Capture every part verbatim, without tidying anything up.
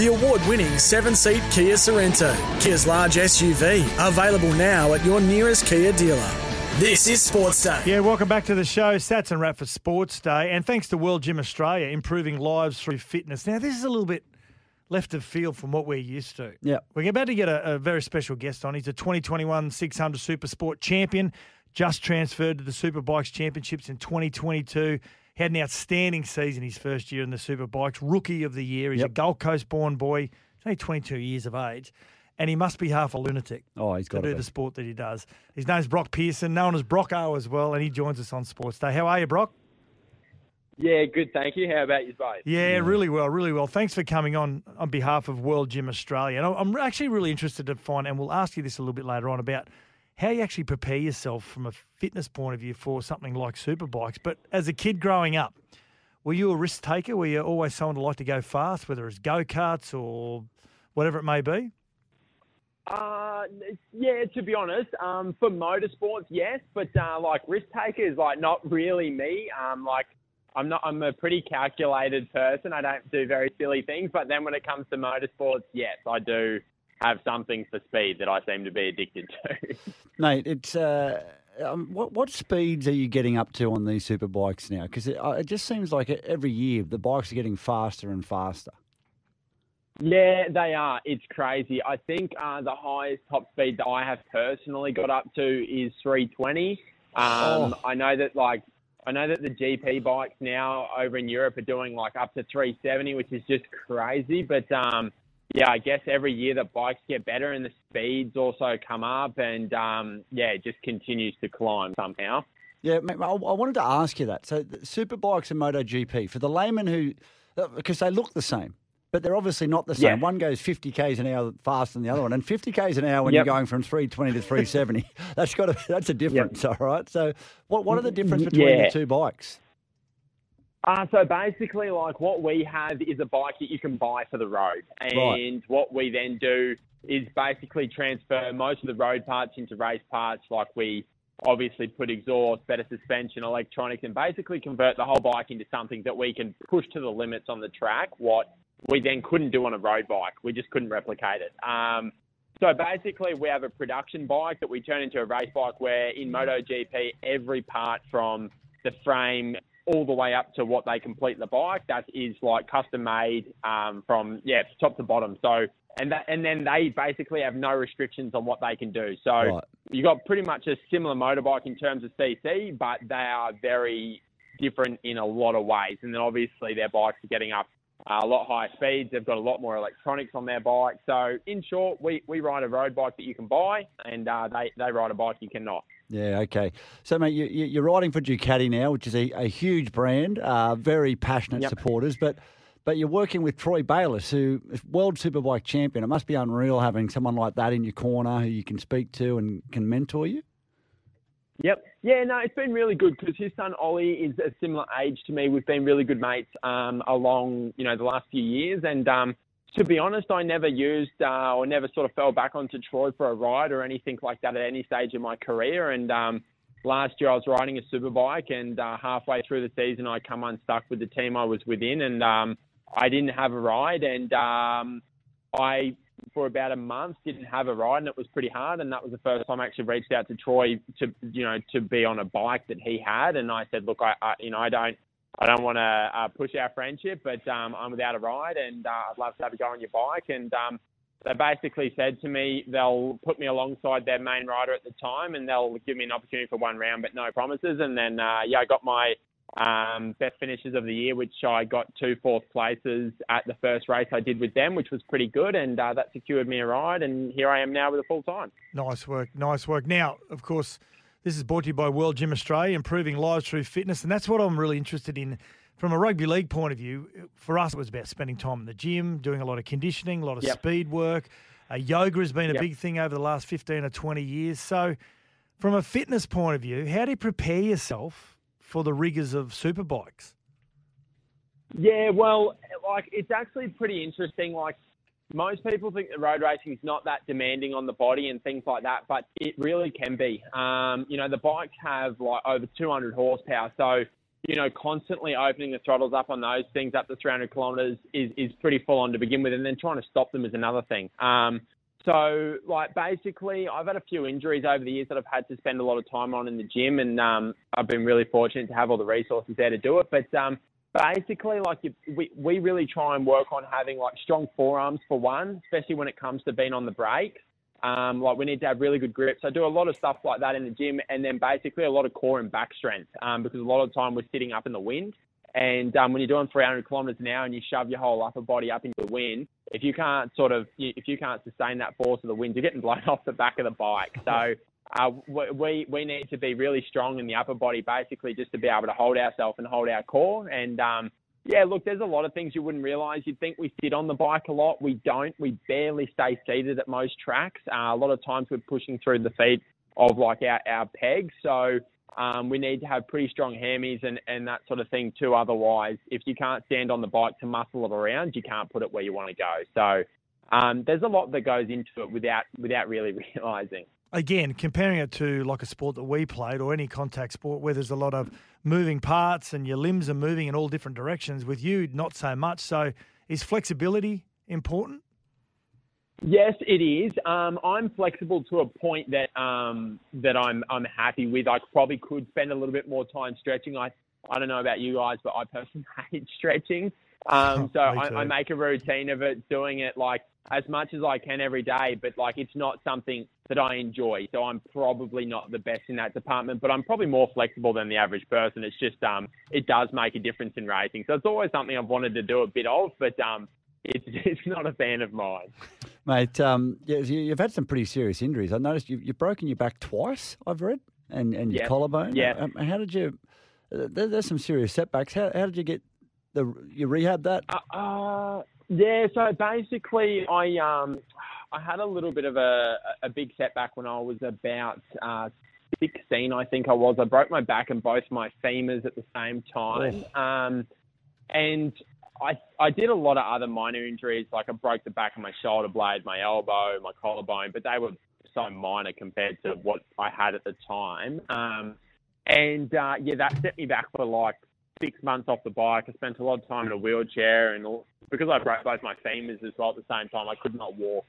the award-winning seven-seat Kia Sorento, Kia's large S U V, available now at your nearest Kia dealer. This is Sports Day. Yeah, welcome back to the show. Sats and Wrap for Sports Day. And thanks to World Gym Australia, improving lives through fitness. Now, this is a little bit left of field from what we're used to. Yeah. We're about to get a, a very special guest on. He's a twenty twenty-one six hundred Super Sport champion, just transferred to the Superbikes Championships in twenty twenty-two. Had an outstanding season his first year in the Superbikes, rookie of the year. He's yep. a Gold Coast-born boy. He's only twenty-two years of age, and he must be half a lunatic oh, he's got to do be. the sport that he does. His name's Broc Pearson, known as Brocco as well, and he joins us on Sports Day. How are you, Broc? Yeah, good, thank you. How about you both? Yeah, really well, really well. Thanks for coming on on behalf of World Gym Australia. And I'm actually really interested to find, and we'll ask you this a little bit later on, about how you actually prepare yourself from a fitness point of view for something like Superbikes. But as a kid growing up, were you a risk taker? Were you always someone who liked to go fast, whether it's go-karts or whatever it may be? Uh, yeah, to be honest, um, for motorsports, yes. But uh, like risk takers, like not really me. Um, like, I'm not. I'm a pretty calculated person. I don't do very silly things. But then when it comes to motorsports, yes, I do have something for speed that I seem to be addicted to. Mate, it's uh, um, what what speeds are you getting up to on these super bikes now? Because it, it just seems like every year the bikes are getting faster and faster. Yeah, they are. It's crazy. I think uh, the highest top speed that I have personally got up to is three twenty. Um, oh. I know that like. I know that the G P bikes now over in Europe are doing like up to three seventy, which is just crazy. But um, yeah, I guess every year the bikes get better and the speeds also come up, and um, yeah, it just continues to climb somehow. Yeah, mate, I wanted to ask you that. So Superbikes and MotoGP, for the layman who, because they look the same, but they're obviously not the same. Yeah. One goes fifty k's an hour faster than the other one, and fifty k's an hour when yep. you're going from three twenty to three seventy. That's got to, that's a difference, yep. all right? So what what are the difference between yeah. the two bikes? Uh, so basically, like, what we have is a bike that you can buy for the road. And right. what we then do is basically transfer most of the road parts into race parts. Like, we obviously put exhaust, better suspension, electronics, and basically convert the whole bike into something that we can push to the limits on the track, what we then couldn't do on a road bike. We just couldn't replicate it. Um, so basically, we have a production bike that we turn into a race bike where in MotoGP, every part from the frame all the way up to what they complete the bike, that is like custom made um, from, yeah, top to bottom. So and that, and then they basically have no restrictions on what they can do. So right. you've got pretty much a similar motorbike in terms of C C, but they are very different in a lot of ways. And then obviously their bikes are getting up Uh, a lot higher speeds. They've got a lot more electronics on their bike. So, in short, we, we ride a road bike that you can buy, and uh, they, they ride a bike you cannot. Yeah, okay. So, mate, you, you're riding for Ducati now, which is a, a huge brand, uh, very passionate yep. supporters, but but you're working with Troy Bayliss, who is World Superbike champion. It must be unreal having someone like that in your corner who you can speak to and can mentor you. Yep. Yeah, no, it's been really good because his son Ollie is a similar age to me. We've been really good mates um, along, you know, the last few years. And um, to be honest, I never used uh, or never sort of fell back onto Troy for a ride or anything like that at any stage in my career. And um, last year I was riding a superbike, and uh, halfway through the season I come unstuck with the team I was within, and um, I didn't have a ride, and um, I. for about a month, didn't have a ride, and it was pretty hard. And that was the first time I actually reached out to Troy to, you know, to be on a bike that he had. And I said, look, I, I you know, I don't, I don't want to uh, push our friendship, but um, I'm without a ride, and uh, I'd love to have a go on your bike. And um, they basically said to me, they'll put me alongside their main rider at the time, and they'll give me an opportunity for one round, but no promises. And then, uh, yeah, I got my Um, best finishes of the year, which I got two fourth places at the first race I did with them, which was pretty good, and uh, that secured me a ride, and here I am now with a full time. Nice work, nice work. Now, of course, this is brought to you by World Gym Australia, improving lives through fitness, and that's what I'm really interested in. From a rugby league point of view, for us, it was about spending time in the gym, doing a lot of conditioning, a lot of yep. speed work. Uh, yoga has been a yep. big thing over the last fifteen or twenty years. So from a fitness point of view, how do you prepare yourself for the rigours of superbikes? Yeah, well, like, it's actually pretty interesting. Like, most people think that road racing is not that demanding on the body and things like that, but it really can be. Um, you know, the bikes have like over two hundred horsepower, so you know, constantly opening the throttles up on those things up to three hundred kilometres is, is pretty full on to begin with, and then trying to stop them is another thing. Um, so, like, basically, I've had a few injuries over the years that I've had to spend a lot of time on in the gym, and um, I've been really fortunate to have all the resources there to do it. But um, basically, like, you, we, we really try and work on having, like, strong forearms for one, especially when it comes to being on the brakes. Um, like, we need to have really good grips. I do a lot of stuff like that in the gym, and then basically a lot of core and back strength, um, because a lot of the time we're sitting up in the wind, and um, when you're doing three hundred kilometres an hour and you shove your whole upper body up into the wind, if you can't sort of, if you can't sustain that force of the wind, you're getting blown off the back of the bike. So uh, we we need to be really strong in the upper body, basically, just to be able to hold ourselves and hold our core. And um, yeah, look, there's a lot of things you wouldn't realise. You'd think we sit on the bike a lot. We don't. We barely stay seated at most tracks. Uh, a lot of times we're pushing through the feet of like our, our pegs. So um, we need to have pretty strong hammies and, and that sort of thing too. Otherwise, if you can't stand on the bike to muscle it around, you can't put it where you want to go. So um, there's a lot that goes into it without without really realising. Again, comparing it to like a sport that we played or any contact sport where there's a lot of moving parts and your limbs are moving in all different directions, with you, not so much. So is flexibility important? Yes, it is. Um, I'm flexible to a point that um, that I'm I'm happy with. I probably could spend a little bit more time stretching. I, I don't know about you guys, but I personally hate stretching. Um, so I, I make a routine of it, doing it like as much as I can every day, but like it's not something that I enjoy. So I'm probably not the best in that department, but I'm probably more flexible than the average person. It's just, um, it does make a difference in racing. So it's always something I've wanted to do a bit of, but um, it's, it's not a fan of mine. Mate, um, you've had some pretty serious injuries. I noticed you've, you've broken your back twice, I've read, and, and your yeah. collarbone. Yeah. Um, how did you, there, there's some serious setbacks. How, how did you get the, you rehab that? Uh, uh, Yeah, so basically I um I had a little bit of a, a big setback when I was about uh, sixteen, I think I was. I broke my back and both my femurs at the same time. Oh. Um, and I I did a lot of other minor injuries, like I broke the back of my shoulder blade, my elbow, my collarbone, but they were so minor compared to what I had at the time. Um, and uh, yeah, that set me back for like six months off the bike. I spent a lot of time in a wheelchair, and because I broke both my femurs as well at the same time, I could not walk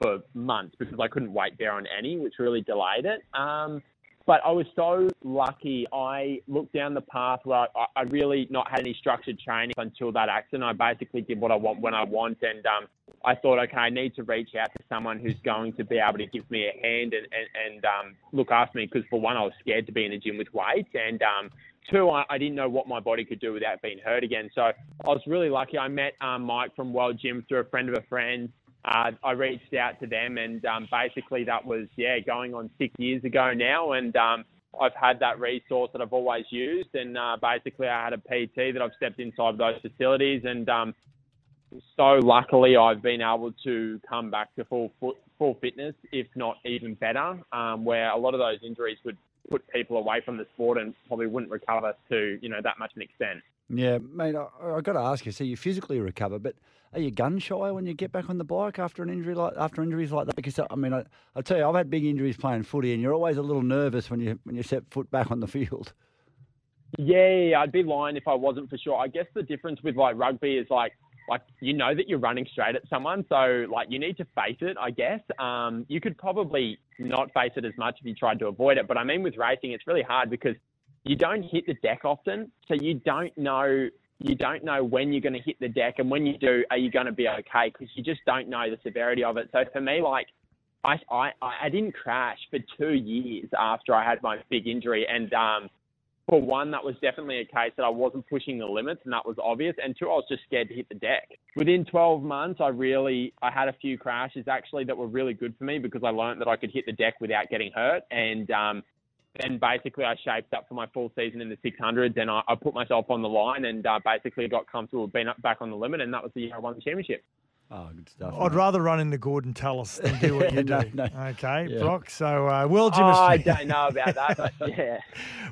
for months because I couldn't weight bear on any, which really delayed it. Um, but I was so lucky. I looked down the path where I, I really not had any structured training until that accident. I basically did what I want when I want, and um, I thought, okay, I need to reach out to someone who's going to be able to give me a hand and, and, and um, look after me, because for one, I was scared to be in a gym with weights, and um, two, I, I didn't know what my body could do without being hurt again. So I was really lucky. I met um, Mike from World Gym through a friend of a friend. Uh, I reached out to them, and um, basically that was, yeah, going on six years ago now. And um, I've had that resource that I've always used. And uh, basically I had a P T that I've stepped inside those facilities. And um, so luckily I've been able to come back to full full fitness, if not even better, um, where a lot of those injuries would put people away from the sport and probably wouldn't recover to, you know, that much an extent. Yeah, mate, I, I got to ask you, so you physically recover, but are you gun shy when you get back on the bike after an injury like after injuries like that? Because, I mean, I, I tell you, I've had big injuries playing footy, and you're always a little nervous when you when you set foot back on the field. Yeah, I'd be lying if I wasn't, for sure. I guess the difference with, like, rugby is, like, like you know that you're running straight at someone, so, like, you need to face it, I guess. Um, you could probably not face it as much if you tried to avoid it, but, I mean, with racing, it's really hard because you don't hit the deck often, so you don't know you don't know when you're going to hit the deck, and when you do, are you going to be okay? Because you just don't know the severity of it. So, for me, like, I, I, I didn't crash for two years after I had my big injury, and um, for one, that was definitely a case that I wasn't pushing the limits, and that was obvious. And two, I was just scared to hit the deck. Within twelve months, I really, I had a few crashes actually that were really good for me because I learned that I could hit the deck without getting hurt. And um, then basically I shaped up for my full season in the six hundreds, and I, I put myself on the line and uh, basically got comfortable being up back on the limit. And that was the year I won the championship. Oh, good stuff. I'd mate. rather run into Gordon Tallis than do what you no, do. No. Okay, yeah. Broc. So, uh, World Gym oh, Australia. I don't know about that, but yeah.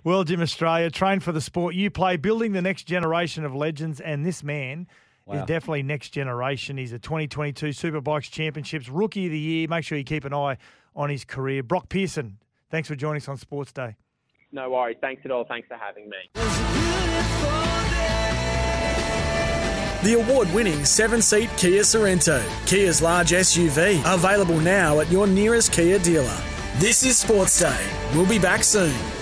World Gym Australia, train for the sport you play, building the next generation of legends. And this man wow. is definitely next generation. He's a twenty twenty-two Superbikes Championships Rookie of the Year. Make sure you keep an eye on his career. Broc Pearson, thanks for joining us on Sports Day. No worries. Thanks at all. Thanks for having me. the award-winning seven-seat Kia Sorento, Kia's large S U V, available now at your nearest Kia dealer. This is Sports Day. We'll be back soon.